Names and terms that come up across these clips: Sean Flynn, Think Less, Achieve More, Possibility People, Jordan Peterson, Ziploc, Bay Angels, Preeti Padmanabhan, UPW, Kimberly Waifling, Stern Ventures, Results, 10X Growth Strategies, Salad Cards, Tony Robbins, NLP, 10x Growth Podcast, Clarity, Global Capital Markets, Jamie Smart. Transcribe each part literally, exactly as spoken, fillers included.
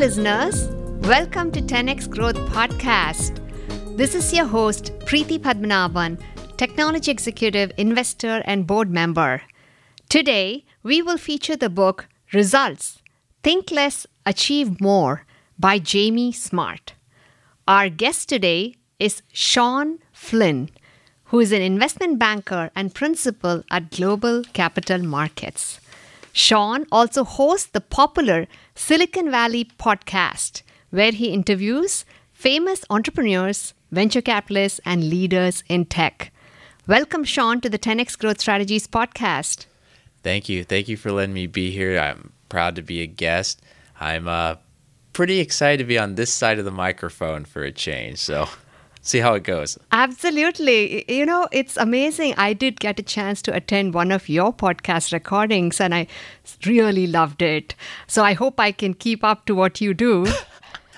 listeners. Welcome to ten X Growth Podcast. This is your host, Preeti Padmanabhan, technology executive, investor, and board member. Today, we will feature the book, Results, Think Less, Achieve More by Jamie Smart. Our guest today is Sean Flynn, who is an investment banker and principal at Global Capital Markets. Sean also hosts the popular Silicon Valley podcast, where he interviews famous entrepreneurs, venture capitalists, and leaders in tech. Welcome, Sean, to the ten X Growth Strategies podcast. Thank you. Thank you for letting me be here. I'm proud to be a guest. I'm uh, pretty excited to be on this side of the microphone for a change, so see how it goes. Absolutely. You know, it's amazing. I did get a chance to attend one of your podcast recordings, and I really loved it. So I hope I can keep up to what you do.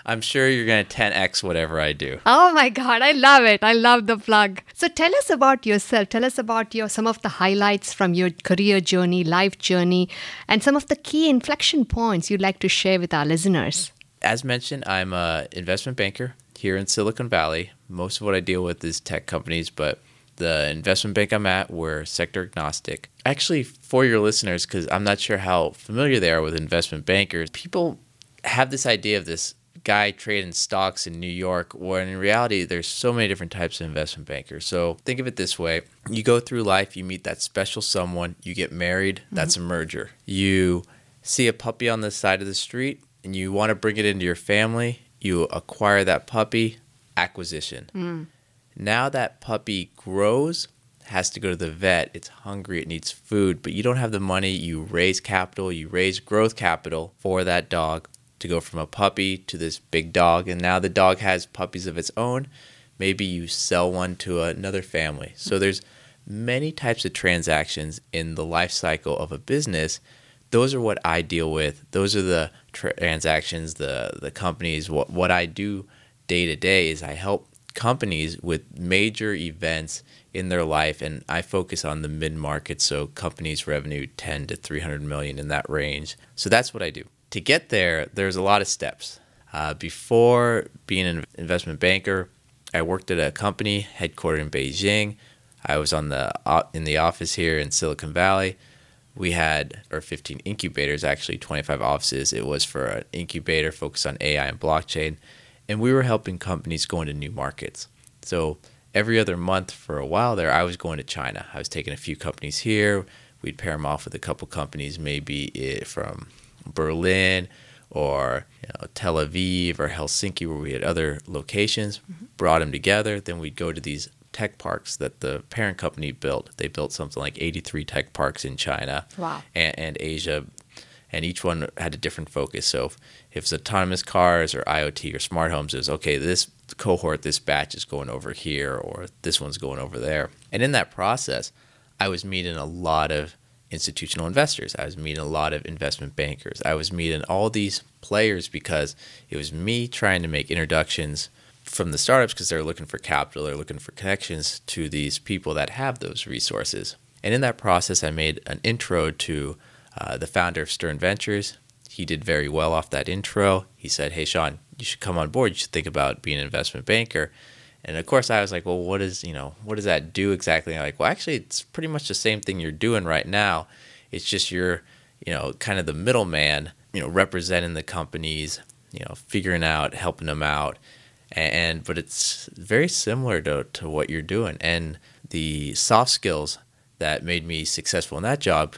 I'm sure you're going to ten X whatever I do. Oh my God, I love it. I love the plug. So tell us about yourself. Tell us about your some of the highlights from your career journey, life journey, and some of the key inflection points you'd like to share with our listeners. As mentioned, I'm an investment banker here in Silicon Valley. Most of what I deal with is tech companies, but the investment bank I'm at, we're sector agnostic. Actually, for your listeners, because I'm not sure how familiar they are with investment bankers, people have this idea of this guy trading stocks in New York, when in reality, there's so many different types of investment bankers. So think of it this way. You go through life, you meet that special someone, you get married, mm-hmm. That's a merger. You see a puppy on the side of the street, and you want to bring it into your family. You acquire that puppy, acquisition. Mm. Now that puppy grows, has to go to the vet. It's hungry, it needs food, but you don't have the money. You raise capital, you raise growth capital for that dog to go from a puppy to this big dog. And now the dog has puppies of its own. Maybe you sell one to another family. So there's many types of transactions in the life cycle of a business. Those are what I deal with. Those are the transactions, the the companies. What what I do day to day is I help companies with major events in their life, and I focus on the mid-market, so companies revenue ten to three hundred million in that range. So that's what I do. To get there, there's a lot of steps. Uh, before being an investment banker, I worked at a company headquartered in Beijing. I was on the uh, in the office here in Silicon Valley. We had, or fifteen incubators, actually twenty-five offices. It was for an incubator focused on A I and blockchain. And we were helping companies go into new markets. So every other month for a while there, I was going to China. I was taking a few companies here. We'd pair them off with a couple companies, maybe from Berlin or you know, Tel Aviv or Helsinki, where we had other locations, mm-hmm. Brought them together. Then we'd go to these tech parks that the parent company built. They built something like eighty-three tech parks in China wow. and, and Asia, and each one had a different focus. So if, if it's autonomous cars or I O T or smart homes, it was, okay, this cohort, this batch is going over here, or this one's going over there. And in that process, I was meeting a lot of institutional investors. I was meeting a lot of investment bankers. I was meeting all these players because it was me trying to make introductions from the startups, because they're looking for capital, they're looking for connections to these people that have those resources. And in that process, I made an intro to uh, the founder of Stern Ventures. He did very well off that intro. He said, hey, Sean, you should come on board. You should think about being an investment banker. And of course, I was like, well, what is, you know, what does that do exactly? And I'm like, well, actually, it's pretty much the same thing you're doing right now. It's just you're, you know, kind of the middleman, you know, representing the companies, you know, figuring out, helping them out. And but it's very similar to, to what you're doing. And the soft skills that made me successful in that job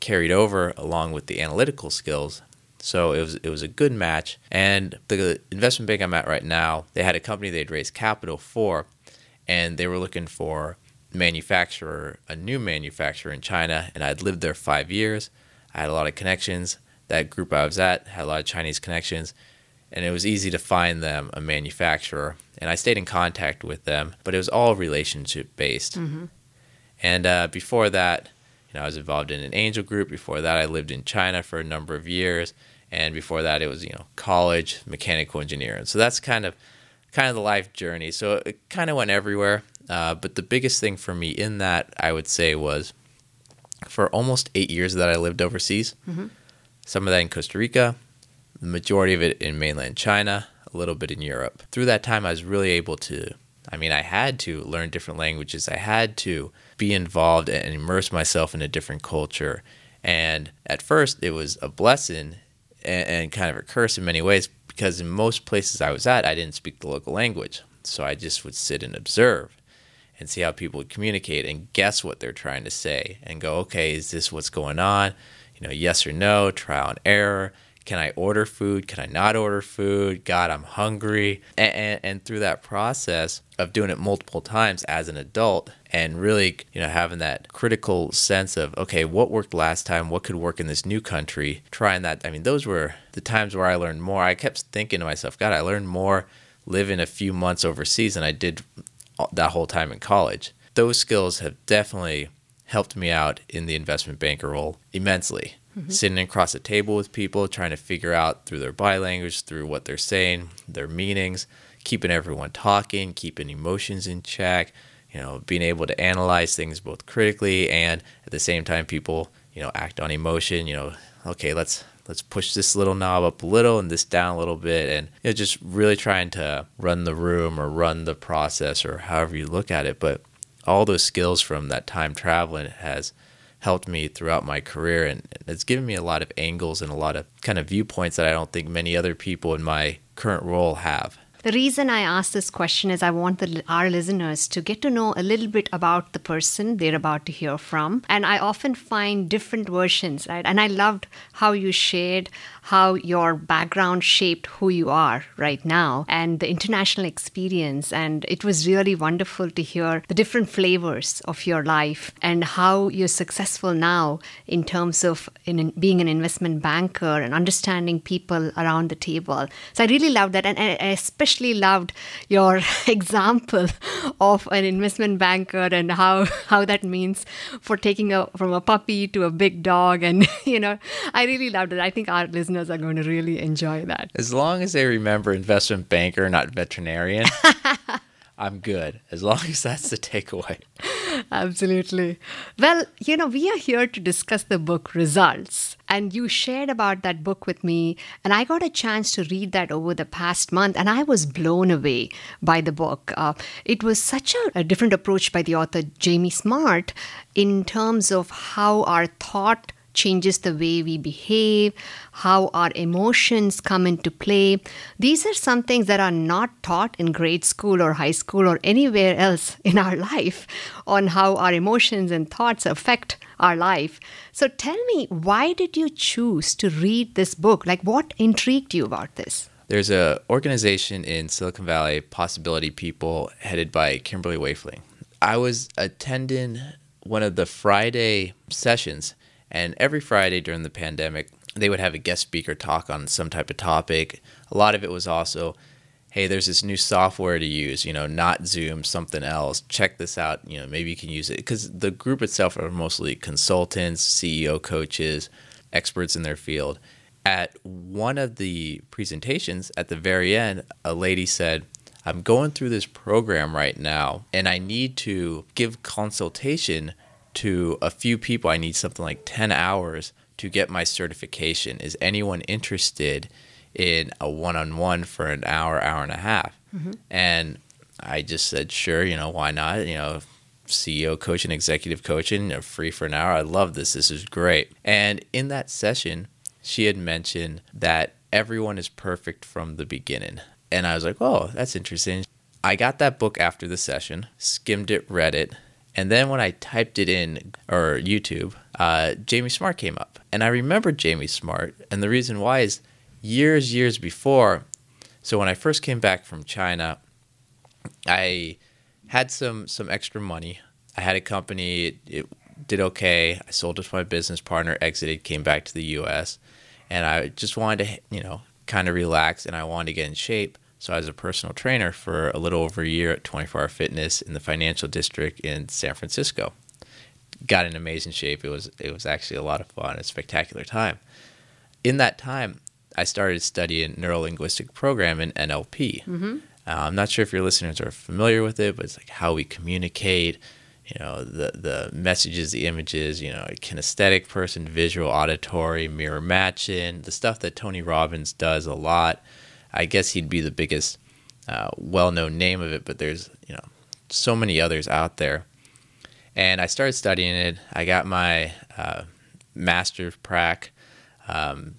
carried over along with the analytical skills. So it was it was a good match. And the investment bank I'm at right now, they had a company they'd raised capital for, and they were looking for manufacturer, a new manufacturer in China. And I'd lived there five years. I had a lot of connections. That group I was at had a lot of Chinese connections. And it was easy to find them a manufacturer. And I stayed in contact with them, but it was all relationship-based. Mm-hmm. And uh, before that, you know, I was involved in an angel group. Before that, I lived in China for a number of years. And before that, it was, you know, college, mechanical engineering. So that's kind of kind of the life journey. So it kind of went everywhere. Uh, but the biggest thing for me in that, I would say, was for almost eight years that I lived overseas, mm-hmm. Some of that in Costa Rica, the majority of it in mainland China, a little bit in Europe. Through that time, I was really able to, I mean, I had to learn different languages. I had to be involved and immerse myself in a different culture. And at first, it was a blessing and, and kind of a curse in many ways, because in most places I was at, I didn't speak the local language. So I just would sit and observe and see how people would communicate and guess what they're trying to say and go, okay, is this what's going on? You know, yes or no, trial and error. Can I order food? Can I not order food? God, I'm hungry. And, and, and through that process of doing it multiple times as an adult and really, you know, having that critical sense of, okay, what worked last time? What could work in this new country? Trying that. I mean, those were the times where I learned more. I kept thinking to myself, God, I learned more living a few months overseas than I did that whole time in college. Those skills have definitely helped me out in the investment banker role immensely. Mm-hmm. Sitting across a table with people, trying to figure out through their body language, through what they're saying, their meanings, keeping everyone talking, keeping emotions in check, you know, being able to analyze things both critically and at the same time people, you know, act on emotion, you know, okay, let's let's push this little knob up a little and this down a little bit, and you know, just really trying to run the room or run the process or however you look at it. But all those skills from that time traveling has helped me throughout my career, and it's given me a lot of angles and a lot of kind of viewpoints that I don't think many other people in my current role have. The reason I ask this question is I want the, our listeners to get to know a little bit about the person they're about to hear from. And I often find different versions, right? And I loved how you shared how your background shaped who you are right now and the international experience. And it was really wonderful to hear the different flavors of your life and how you're successful now in terms of in, in being an investment banker and understanding people around the table. So I really loved that. And, and especially loved your example of an investment banker and how, how that means for taking a, from a puppy to a big dog. And, you know, I really loved it. I think our listeners are going to really enjoy that. As long as they remember investment banker, not veterinarian, I'm good. As long as that's the takeaway. Absolutely. Well, you know, we are here to discuss the book Results. And you shared about that book with me, and I got a chance to read that over the past month, and I was blown away by the book. Uh, it was such a, a different approach by the author Jamie Smart in terms of how our thought changes the way we behave, how our emotions come into play. These are some things that are not taught in grade school or high school or anywhere else in our life on how our emotions and thoughts affect our life. So tell me, why did you choose to read this book? Like, what intrigued you about this? There's an organization in Silicon Valley, Possibility People, headed by Kimberly Waifling. I was attending one of the Friday sessions, and every Friday during the pandemic, they would have a guest speaker talk on some type of topic. A lot of it was also, hey, there's this new software to use, you know, not Zoom, something else. Check this out. You know, maybe you can use it. Because the group itself are mostly consultants, C E O coaches, experts in their field. At one of the presentations at the very end, a lady said, I'm going through this program right now, and I need to give consultation to a few people. I need something like ten hours to get my certification. Is anyone interested in a one-on-one for an hour, hour and a half? Mm-hmm. And I just said, sure, you know, why not? You know, C E O coaching, executive coaching, you know, free for an hour. I love this. This is great. And in that session, she had mentioned that everyone is perfect from the beginning. And I was like, oh, that's interesting. I got that book after the session, skimmed it, read it. And then when I typed it in, or YouTube, uh, Jamie Smart came up. And I remembered Jamie Smart. And the reason why is years, years before, so when I first came back from China, I had some, some extra money. I had a company. It, it did okay. I sold it to my business partner, exited, came back to the U S. And I just wanted to, you know, kind of relax. And I wanted to get in shape. So I was a personal trainer for a little over a year at twenty-four hour fitness in the financial district in San Francisco. Got in amazing shape. It was it was actually a lot of fun, a spectacular time. In that time, I started studying neuro-linguistic programming, N L P. Mm-hmm. Uh, I'm not sure if your listeners are familiar with it, but it's like how we communicate, you know, the the messages, the images, you know, kinesthetic person, visual, auditory, mirror matching, the stuff that Tony Robbins does a lot. I guess he'd be the biggest uh, well-known name of it, but there's, you know, so many others out there. And I started studying it. I got my uh, master's prac. Um,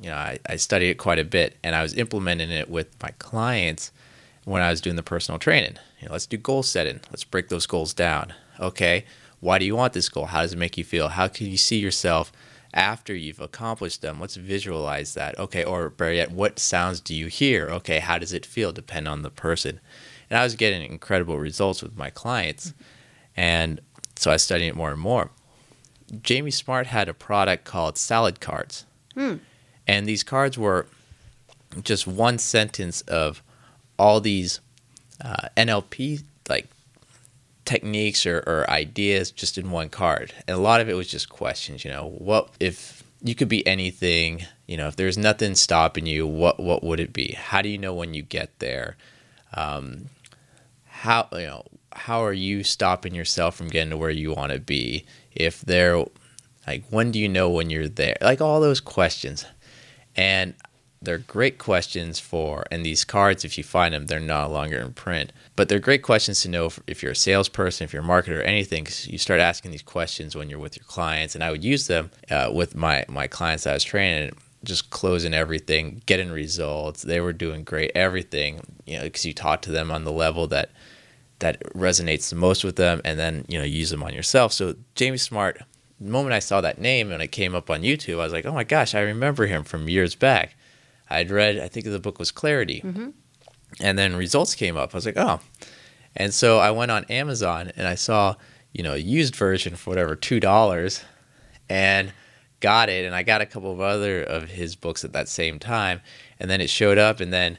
you know, I, I studied it quite a bit, and I was implementing it with my clients when I was doing the personal training. You know, let's do goal setting. Let's break those goals down. Okay, why do you want this goal? How does it make you feel? How can you see yourself after you've accomplished them? Let's visualize that. Okay, or better yet, what sounds do you hear? Okay, how does it feel? Depend on the person. And I was getting incredible results with my clients. Mm-hmm. And so I studied it more and more. Jamie Smart had a product called Salad Cards. Mm. And these cards were just one sentence of all these uh, N L P like techniques or, or ideas just in one card. And a lot of it was just questions, you know, what if you could be anything, you know, if there's nothing stopping you, what, what would it be? How do you know when you get there? Um, how, you know, how are you stopping yourself from getting to where you want to be? If there, like, when do you know when you're there? Like all those questions. And they're great questions for, and these cards, if you find them, they're no longer in print, but they're great questions to know if, if you're a salesperson, if you're a marketer, anything, because you start asking these questions when you're with your clients. And I would use them uh, with my, my clients that I was training, just closing everything, getting results. They were doing great, everything, you know, because you talk to them on the level that, that resonates the most with them, and then, you know, use them on yourself. So Jamie Smart, the moment I saw that name and it came up on YouTube, I was like, oh my gosh, I remember him from years back. I'd read, I think the book was Clarity. Mm-hmm. And then Results came up. I was like, oh. And so I went on Amazon and I saw, you know, a used version for whatever, two dollars, and got it. And I got a couple of other of his books at that same time. And then it showed up, and then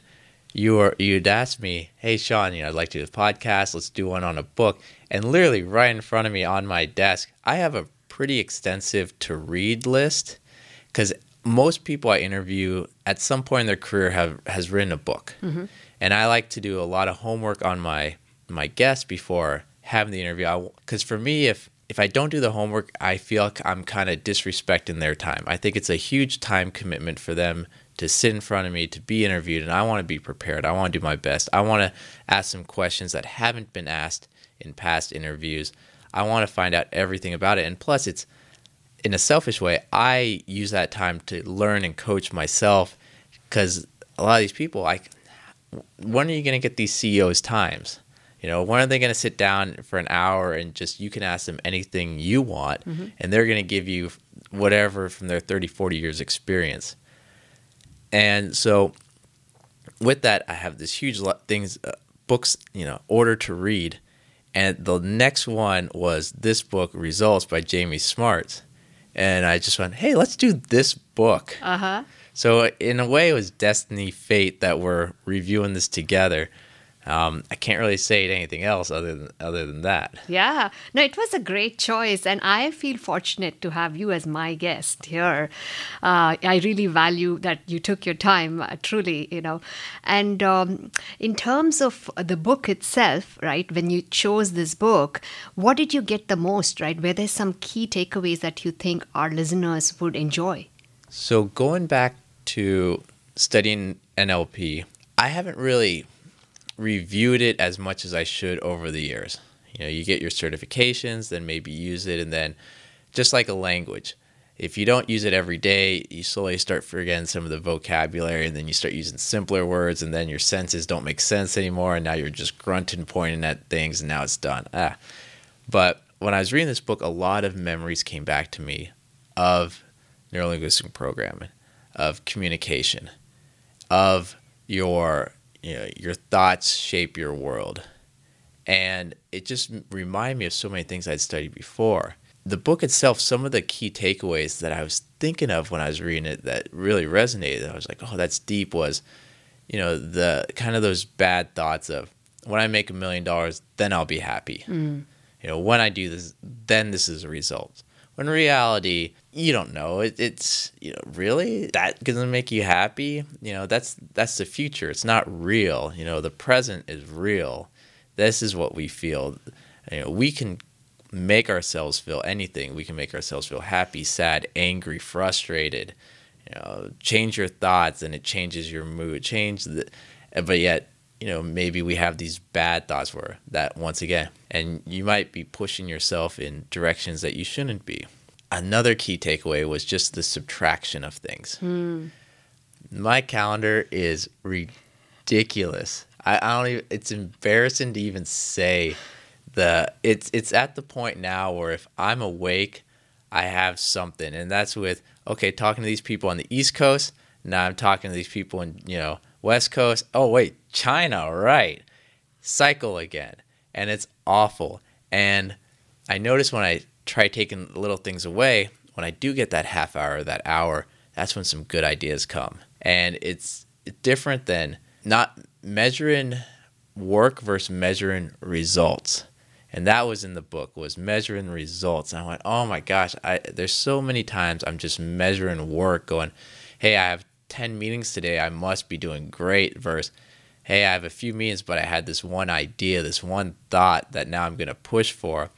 You were, you'd asked me, hey, Sean, you know, I'd like to do a podcast. Let's do one on a book. And literally right in front of me on my desk, I have a pretty extensive to-read list, because most people I interview at some point in their career have has written a book. Mm-hmm. And I like to do a lot of homework on my my guests before having the interview. Because for me, if, if I don't do the homework, I feel like I'm kind of disrespecting their time. I think it's a huge time commitment for them to sit in front of me, to be interviewed, and I want to be prepared. I want to do my best. I want to ask some questions that haven't been asked in past interviews. I want to find out everything about it. And plus, it's in a selfish way, I use that time to learn and coach myself, because a lot of these people, like, when are you going to get these C E Os' times? You know, when are they going to sit down for an hour and just, you can ask them anything you want, mm-hmm. and they're going to give you whatever from their thirty, forty years experience. And so with that, I have this huge things, uh, books, you know, order to read. And the next one was this book, Results by Jamie Smart. And I just went, hey, let's do this book. Uh-huh. So in a way, it was destiny, fate that we're reviewing this together. Um, I can't really say anything else other than, other than that. Yeah. No, it was a great choice. And I feel fortunate to have you as my guest here. Uh, I really value that you took your time, uh, truly, you know. And um, in terms of the book itself, right, when you chose this book, what did you get the most, right? Were there some key takeaways that you think our listeners would enjoy? So going back to studying N L P, I haven't really reviewed it as much as I should over the years. You know, you get your certifications, then maybe use it, and then just like a language, if you don't use it every day, you slowly start forgetting some of the vocabulary, and then you start using simpler words, and then your sentences don't make sense anymore, and now you're just grunting, pointing at things, and now it's done. Ah. But when I was reading this book, a lot of memories came back to me of neurolinguistic programming, of communication, of your You know, your thoughts shape your world. And it just reminded me of so many things I'd studied before. The book itself, some of the key takeaways that I was thinking of when I was reading it that really resonated, I was like, oh, that's deep, was, you know, the kind of those bad thoughts of, when I make a million dollars, then I'll be happy. Mm. You know, when I do this, then this is a result. When in reality, you don't know. It, it's, you know, really? That doesn't make you happy? You know, that's that's the future. It's not real. You know, the present is real. This is what we feel. You know, we can make ourselves feel anything. We can make ourselves feel happy, sad, angry, frustrated. You know, change your thoughts and it changes your mood. Change the, but yet, you know, maybe we have these bad thoughts for that once again. And you might be pushing yourself in directions that you shouldn't be. Another key takeaway was just the subtraction of things. Mm. My calendar is ridiculous. I, I don't even, it's embarrassing to even say the, it's, it's at the point now where if I'm awake, I have something. And that's with, okay, talking to these people on the East Coast. Now I'm talking to these people in, you know, West Coast. Oh, wait, China, right. Cycle again. And it's awful. And I notice when I try taking little things away, when I do get that half hour, that hour, that's when some good ideas come. And it's different than not measuring work versus measuring results. And that was in the book, was measuring results. And I went, oh my gosh, I, there's so many times I'm just measuring work going, hey, I have ten meetings today. I must be doing great versus, hey, I have a few meetings, but I had this one idea, this one thought that now I'm going to push for.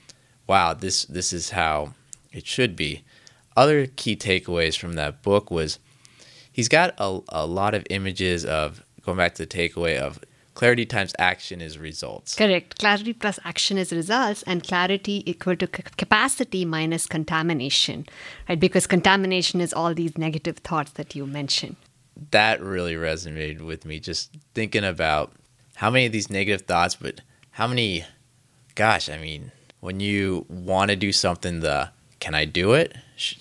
Wow, this this is how it should be. Other key takeaways from that book was he's got a, a lot of images of, going back to the takeaway of clarity times action is results. Correct. Clarity plus action is results, and clarity equal to c- capacity minus contamination, right? Because contamination is all these negative thoughts that you mentioned. That really resonated with me, just thinking about how many of these negative thoughts, but how many, gosh, I mean, when you want to do something, the can I do it?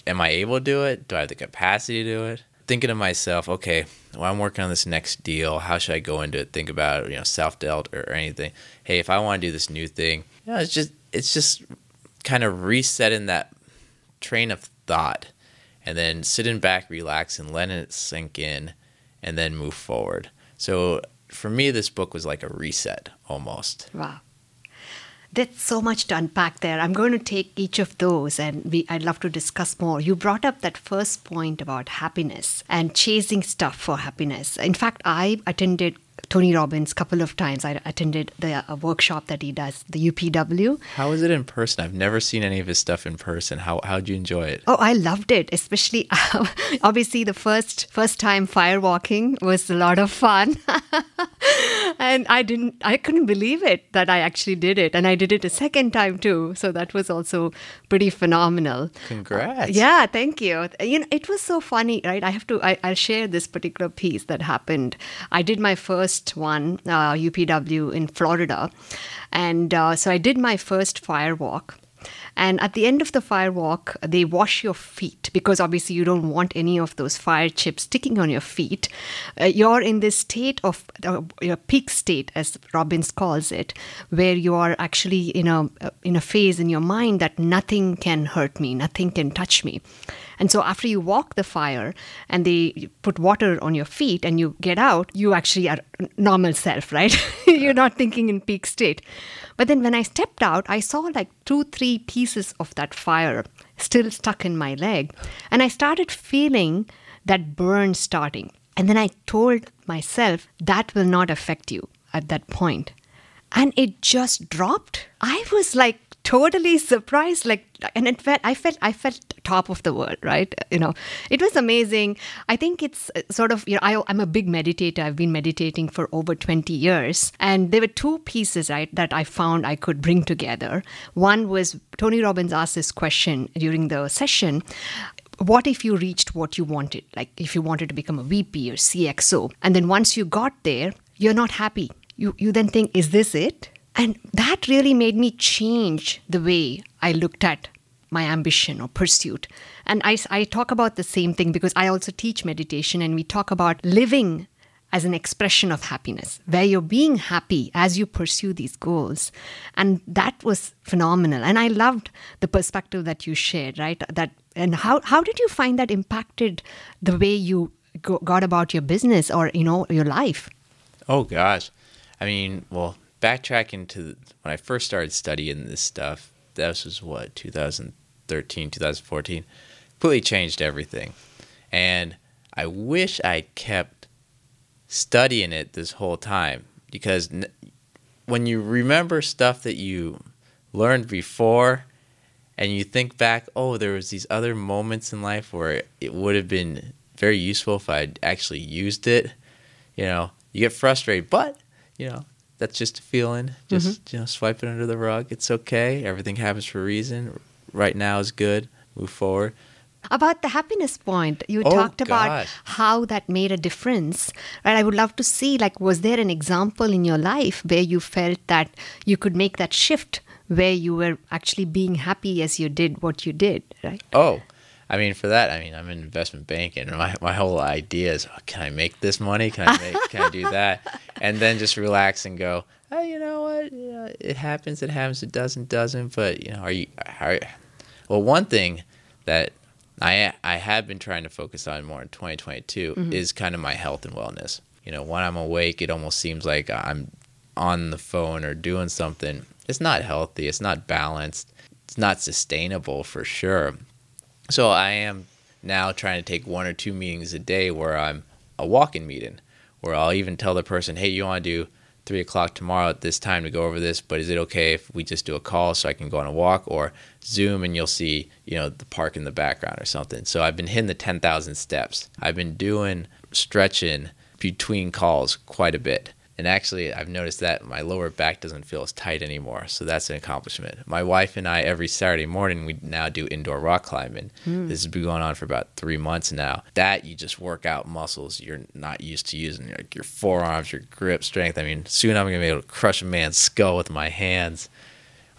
Am I able to do it? Do I have the capacity to do it? Thinking to myself, okay, well, I'm working on this next deal. How should I go into it? Think about, you know, self-doubt or, or anything. Hey, if I want to do this new thing, you know, it's just it's just kind of resetting that train of thought and then sitting back, relaxing, letting it sink in, and then move forward. So for me, this book was like a reset almost. Wow. There's so much to unpack there. I'm going to take each of those and we, I'd love to discuss more. You brought up that first point about happiness and chasing stuff for happiness. In fact, I attended Tony Robbins a couple of times. I attended the a workshop that he does, the U P W. How is it in person? I've never seen any of his stuff in person. How how'd you enjoy it? Oh, I loved it. Especially, um, obviously, the first first time firewalking was a lot of fun, and I didn't, I couldn't believe it that I actually did it, and I did it a second time too. So that was also pretty phenomenal. Congrats! Uh, yeah, thank you. You know, it was so funny, right? I have to, I, I'll share this particular piece that happened. I did my first. one, uh, U P W in Florida. And uh, so I did my first fire walk. And at the end of the fire walk, they wash your feet because obviously you don't want any of those fire chips sticking on your feet. Uh, you're in this state of uh, your peak state, as Robbins calls it, where you are actually in a, in a phase in your mind that nothing can hurt me, nothing can touch me. And so after you walk the fire and they put water on your feet and you get out, you actually are normal self, right? You're not thinking in peak state. But then when I stepped out, I saw like two, three pieces of that fire still stuck in my leg. And I started feeling that burn starting. And then I told myself, that will not affect you at that point. And it just dropped. I was like, totally surprised, like, and it felt, I felt, I felt top of the world, right? You know, it was amazing. I think it's sort of, you know, I, I'm a big meditator. I've been meditating for over twenty years. And there were two pieces, right, that I found I could bring together. One was Tony Robbins asked this question during the session. What if you reached what you wanted? Like if you wanted to become a V P or C X O, and then once you got there, you're not happy. You, you then think, is this it? And that really made me change the way I looked at my ambition or pursuit. And I, I talk about the same thing because I also teach meditation, and we talk about living as an expression of happiness, where you're being happy as you pursue these goals. And that was phenomenal. And I loved the perspective that you shared, right? That and how, how did you find that impacted the way you go, got about your business or, you know, your life? Oh, gosh. I mean, well... Backtracking to when I first started studying this stuff, this was what, two thousand thirteen, two thousand fourteen, completely changed everything. And I wish I kept studying it this whole time, because when you remember stuff that you learned before, and you think back, oh, there was these other moments in life where it would have been very useful if I'd actually used it, you know, you get frustrated, but, you know, that's just a feeling, just, mm-hmm. you know, swipe it under the rug. It's okay. Everything happens for a reason. Right now is good. Move forward. About the happiness point, you oh, talked about gosh. how that made a difference, right? I would love to see, like, was there an example in your life where you felt that you could make that shift where you were actually being happy as you did what you did, right? Oh, I mean, for that, I mean, I'm in investment banking, and my, my whole idea is, oh, can I make this money? Can I make, can I do that? And then just relax and go, oh, you know what? You know, it happens, it happens, it doesn't, doesn't. But, you know, are you, are, well, one thing that I I have been trying to focus on more in twenty twenty-two mm-hmm. is kind of my health and wellness. You know, when I'm awake, it almost seems like I'm on the phone or doing something. It's not healthy. It's not balanced. It's not sustainable for sure. So I am now trying to take one or two meetings a day where I'm a walk-in meeting, where I'll even tell the person, hey, you want to do three o'clock tomorrow at this time to go over this, but is it okay if we just do a call so I can go on a walk, or Zoom and you'll see, you know, the park in the background or something. So I've been hitting the ten thousand steps. I've been doing stretching between calls quite a bit. And actually, I've noticed that my lower back doesn't feel as tight anymore. So that's an accomplishment. My wife and I, every Saturday morning, we now do indoor rock climbing. Mm. This has been going on for about three months now. That, you just work out muscles you're not used to using, like your forearms, your grip strength. I mean, soon I'm going to be able to crush a man's skull with my hands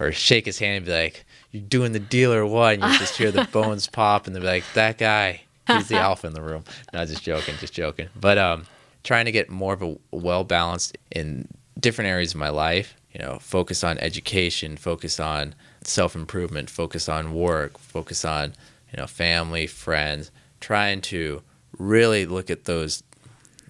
or shake his hand and be like, you're doing the deal or what? And you just hear the bones pop and they'll be like, that guy, he's the alpha in the room. No, just joking, just joking. But, um. trying to get more of a well-balanced in different areas of my life, you know, focus on education, focus on self-improvement, focus on work, focus on, you know, family, friends, trying to really look at those,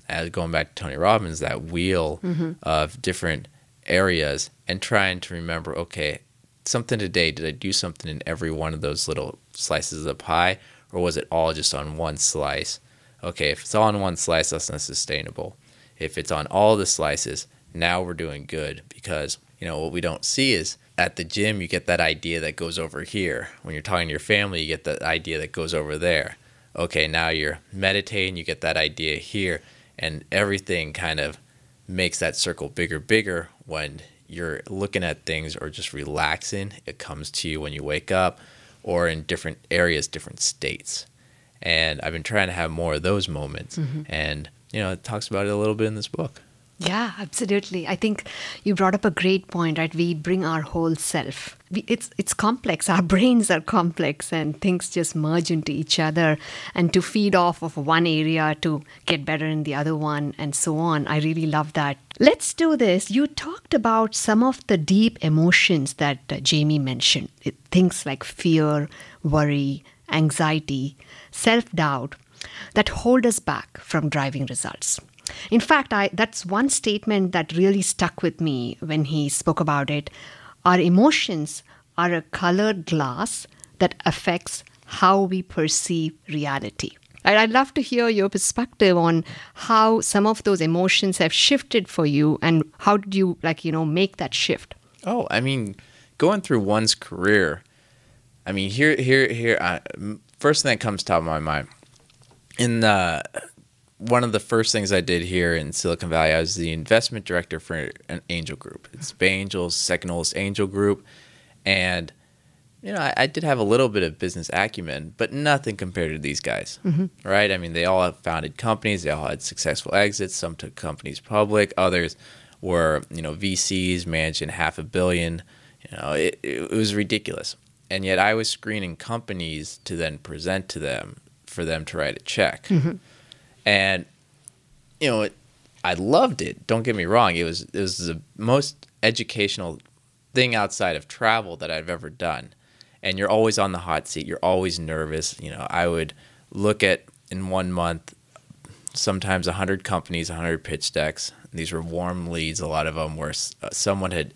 as going back to Tony Robbins, that wheel mm-hmm. of different areas, and trying to remember, okay, something today, did I do something in every one of those little slices of pie, or was it all just on one slice? Okay, if it's all on one slice, that's not sustainable. If it's on all the slices, now we're doing good, because, you know, what we don't see is at the gym, you get that idea that goes over here. When you're talking to your family, you get that idea that goes over there. Okay, now you're meditating, you get that idea here, and everything kind of makes that circle bigger, bigger when you're looking at things or just relaxing. It comes to you when you wake up or in different areas, different states. And I've been trying to have more of those moments. Mm-hmm. And, you know, it talks about it a little bit in this book. Yeah, absolutely. I think you brought up a great point, right? We bring our whole self. We, it's it's complex. Our brains are complex and things just merge into each other. And to feed off of one area to get better in the other one and so on. I really love that. Let's do this. You talked about some of the deep emotions that uh, Jamie mentioned. It, things like fear, worry, anxiety, self-doubt that hold us back from driving results. In fact, I, that's one statement that really stuck with me when he spoke about it. Our emotions are a colored glass that affects how we perceive reality. And I'd love to hear your perspective on how some of those emotions have shifted for you, and how did you, like, you know, make that shift? Oh, I mean, going through one's career, I mean, here, here, here. I, first thing that comes top of my mind, in the, one of the first things I did here in Silicon Valley, I was the investment director for an angel group. It's Bay Angels, second oldest angel group, and you know, I, I did have a little bit of business acumen, but nothing compared to these guys, mm-hmm. right? I mean, they all have founded companies, they all had successful exits. Some took companies public, others were, you know, V Cs managing half a billion. You know, it, it, it was ridiculous. And yet I was screening companies to then present to them for them to write a check. Mm-hmm. And, you know, it, I loved it. Don't get me wrong. It was, it was the most educational thing outside of travel that I've ever done. And you're always on the hot seat. You're always nervous. You know, I would look at, in one month, sometimes one hundred companies, one hundred pitch decks. These were warm leads, a lot of them, where someone had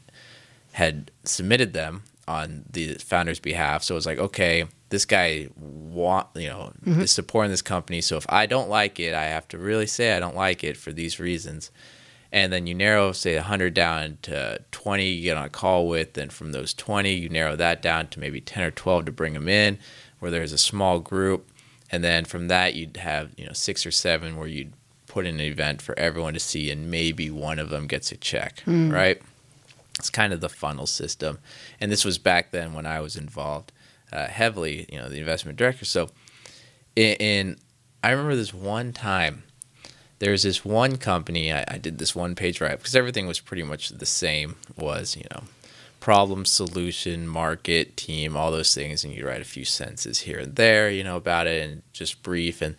had submitted them on the founder's behalf. So it's like, okay, this guy want, you know, mm-hmm. is supporting this company. So if I don't like it, I have to really say I don't like it for these reasons. and then you narrow, say, one hundred down to twenty you get on a call with, and from those twenty you narrow that down to maybe ten or twelve to bring them in, where there's a small group, and then from that you'd have, you know, six or seven where you'd put in an event for everyone to see, and maybe one of them gets a check, mm. right? It's kind of the funnel system, and this was back then when I was involved uh, heavily, you know, the investment director. So, in, in I remember this one time, there was this one company. I, I did this one page write-up because everything was pretty much the same. Was, you know, problem, solution, market, team, all those things, and you write a few sentences here and there, you know, about it, and just brief and.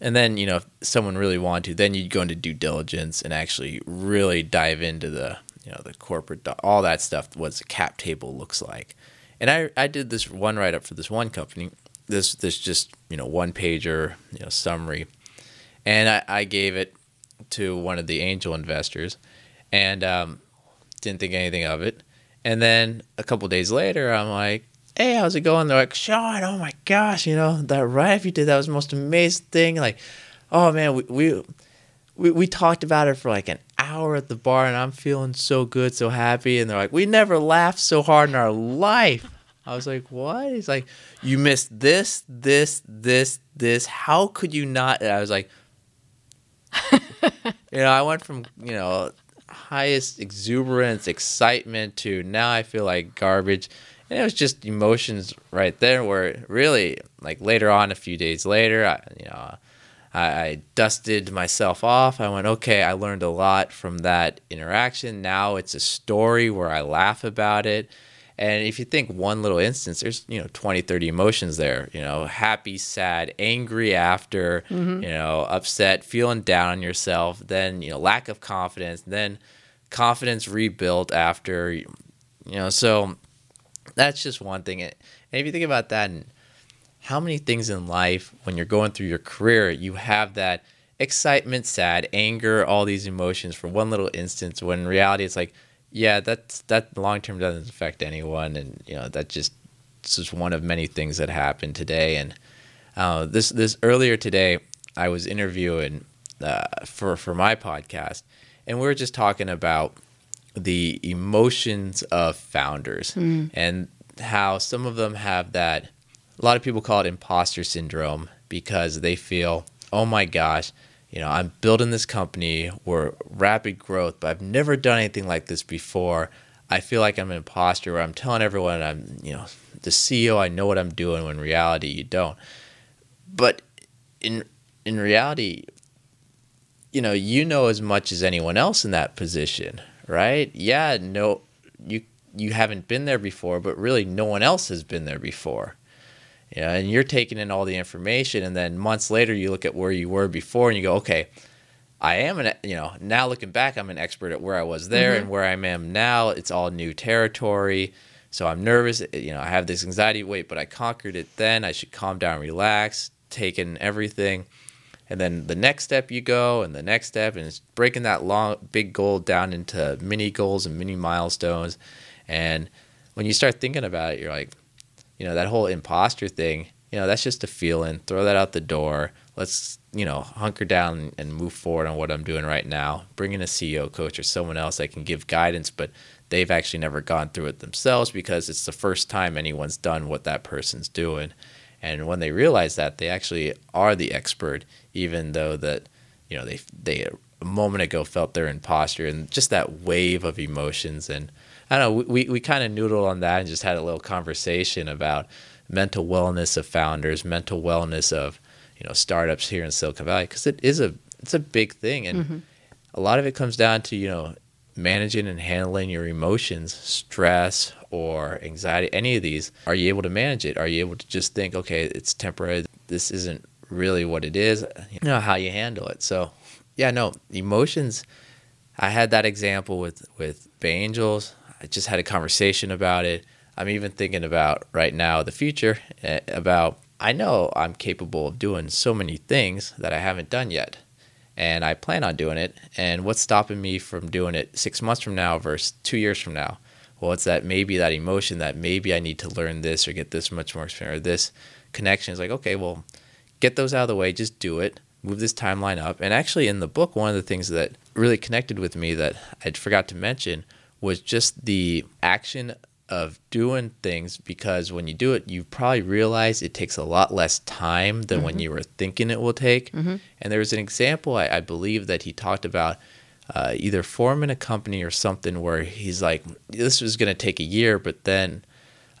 And then, you know, if someone really wanted to, then you'd go into due diligence and actually really dive into the, you know, the corporate, all that stuff, what the cap table looks like. And I, I did this one write-up for this one company, this this just, you know, one-pager, you know, summary. And I, I gave it to one of the angel investors and um, didn't think anything of it. And then a couple of days later, I'm like, hey, how's it going? They're like, Sean, oh my gosh, you know, that write-up you did, that was the most amazing thing. Like, oh man, we, we we we talked about it for like an hour at the bar, and I'm feeling so good, so happy. And they're like, we never laughed so hard in our life. I was like, what? He's like, you missed this, this, this, this. How could you not? And I was like, you know, I went from, you know, highest exuberance, excitement to now I feel like garbage. And it was just emotions right there where really, like later on, a few days later, I, you know, I, I dusted myself off. I went, okay, I learned a lot from that interaction. Now it's a story where I laugh about it. And if you think one little instance, there's, you know, twenty, thirty emotions there, you know, happy, sad, angry after, mm-hmm. you know, upset, feeling down on yourself, then, you know, lack of confidence, then confidence rebuilt after, you know, so... That's just one thing. And if you think about that and how many things in life, when you're going through your career, you have that excitement, sad, anger, all these emotions for one little instance, when in reality it's like, yeah, that's, that long-term doesn't affect anyone. And, you know, that just, this is one of many things that happened today. And uh, this, this earlier today, I was interviewing uh, for, for my podcast, and we were just talking about the emotions of founders mm. and how some of them have that, a lot of people call it imposter syndrome, because they feel, oh my gosh, you know, I'm building this company, we're rapid growth, but I've never done anything like this before. I feel like I'm an imposter, where I'm telling everyone I'm, you know, the C E O, I know what I'm doing, when in reality you don't. But in in reality, you know, you know as much as anyone else in that position. Right? Yeah, no, you you haven't been there before, but really no one else has been there before. Yeah, and you're taking in all the information, and then months later you look at where you were before, and you go, okay, I am an, you know, now looking back, I'm an expert at where I was there mm-hmm. and where I am now. It's all new territory, so I'm nervous. You know, I have this anxiety. Wait, but I conquered it then. I should calm down, relax, take in everything. And then the next step you go, and the next step, and it's breaking that long, big goal down into mini goals and mini milestones. And when you start thinking about it, you're like, you know, that whole imposter thing, you know, that's just a feeling. Throw that out the door. Let's, you know, hunker down and move forward on what I'm doing right now. Bring in a C E O coach or someone else that can give guidance, but they've actually never gone through it themselves, because it's the first time anyone's done what that person's doing. And when they realize that, they actually are the expert, even though that, you know, they they a moment ago felt their imposter, and just that wave of emotions. And I don't know, we, we kind of noodled on that and just had a little conversation about mental wellness of founders, mental wellness of, you know, startups here in Silicon Valley, because it is a, it's a big thing. And mm-hmm. a lot of it comes down to, you know, managing and handling your emotions, stress or anxiety, any of these. Are you able to manage it? Are you able to just think, okay, it's temporary, this isn't really what it is, you know, how you handle it. So yeah, no, emotions. I had that example with, with Bay Angels. I just had a conversation about it. I'm even thinking about right now the future, about, I know I'm capable of doing so many things that I haven't done yet. And I plan on doing it. And what's stopping me from doing it six months from now versus two years from now? Well, it's that maybe that emotion that maybe I need to learn this or get this much more experience or this connection. It's like, okay, well, get those out of the way. Just do it. Move this timeline up. And actually in the book, one of the things that really connected with me that I forgot to mention was just the action of doing things, because when you do it, you probably realize it takes a lot less time than mm-hmm. when you were thinking it will take. Mm-hmm. And there was an example, I, I believe, that he talked about uh, either forming a company or something where he's like, this was going to take a year, but then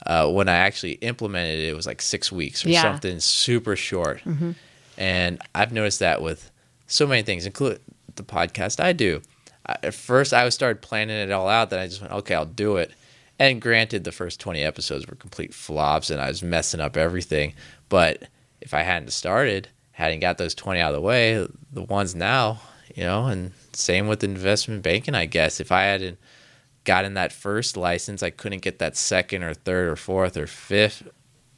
uh, when I actually implemented it, it was like six weeks or yeah. something super short. Mm-hmm. And I've noticed that with so many things, including the podcast I do. I, at first, I started planning it all out, then I just went, okay, I'll do it. And granted, the first twenty episodes were complete flops and I was messing up everything. But if I hadn't started, hadn't got those twenty out of the way, the ones now, you know, and same with investment banking, I guess. If I hadn't gotten that first license, I couldn't get that second or third or fourth or fifth.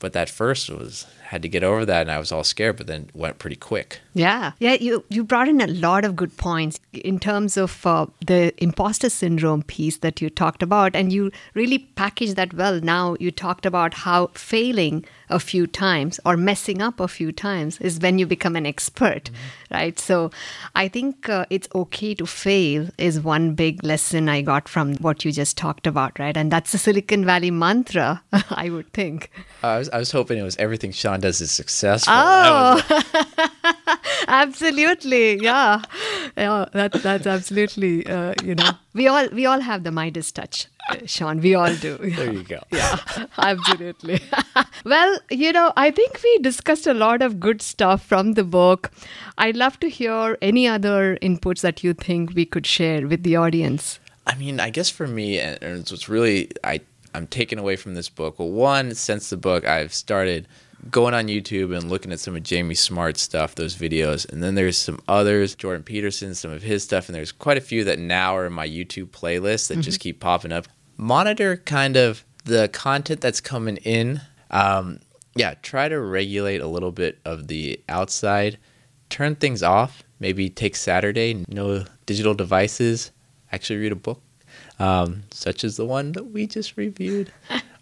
But that first was, had to get over that, and I was all scared, but then went pretty quick. Yeah. Yeah, you, you brought in a lot of good points in terms of uh, the imposter syndrome piece that you talked about, and you really packaged that well. Now you talked about how failing a few times or messing up a few times is when you become an expert, mm-hmm. right? So I think uh, it's okay to fail is one big lesson I got from what you just talked about, right? And that's the Silicon Valley mantra, I would think. Uh, I was I was hoping it was everything Sean does is successful. Oh, like... absolutely, yeah, yeah. That, that's absolutely, uh, you know, we all we all have the Midas touch, Sean. We all do. Yeah. There you go. Yeah, absolutely. Well, you know, I think we discussed a lot of good stuff from the book. I'd love to hear any other inputs that you think we could share with the audience. I mean, I guess for me, and it's what's really I. I'm taking away from this book. Well, one, since the book, I've started going on YouTube and looking at some of Jamie Smart's stuff, those videos. And then there's some others, Jordan Peterson, some of his stuff. And there's quite a few that now are in my YouTube playlist that mm-hmm. just keep popping up. Monitor kind of the content that's coming in. Um, yeah, try to regulate a little bit of the outside. Turn things off. Maybe take Saturday, no digital devices. Actually read a book. Um, such as the one that we just reviewed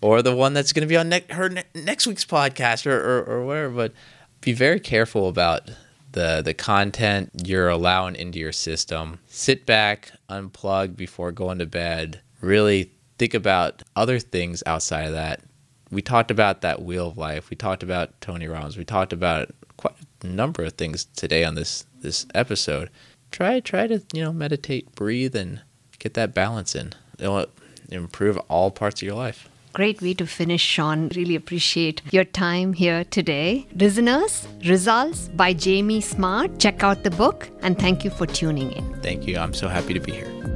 or the one that's going to be on ne- her ne- next week's podcast or, or, or whatever. But be very careful about the the content you're allowing into your system. Sit back, unplug before going to bed. Really think about other things outside of that. We talked about that wheel of life. We talked about Tony Robbins. We talked about quite a number of things today on this this episode. Try, try to, you know, meditate, breathe, and get that balance in. It'll improve all parts of your life. Great way to finish, Sean. Really appreciate your time here today. Listeners, Results by Jamie Smart. Check out the book, and thank you for tuning in. Thank you. I'm so happy to be here.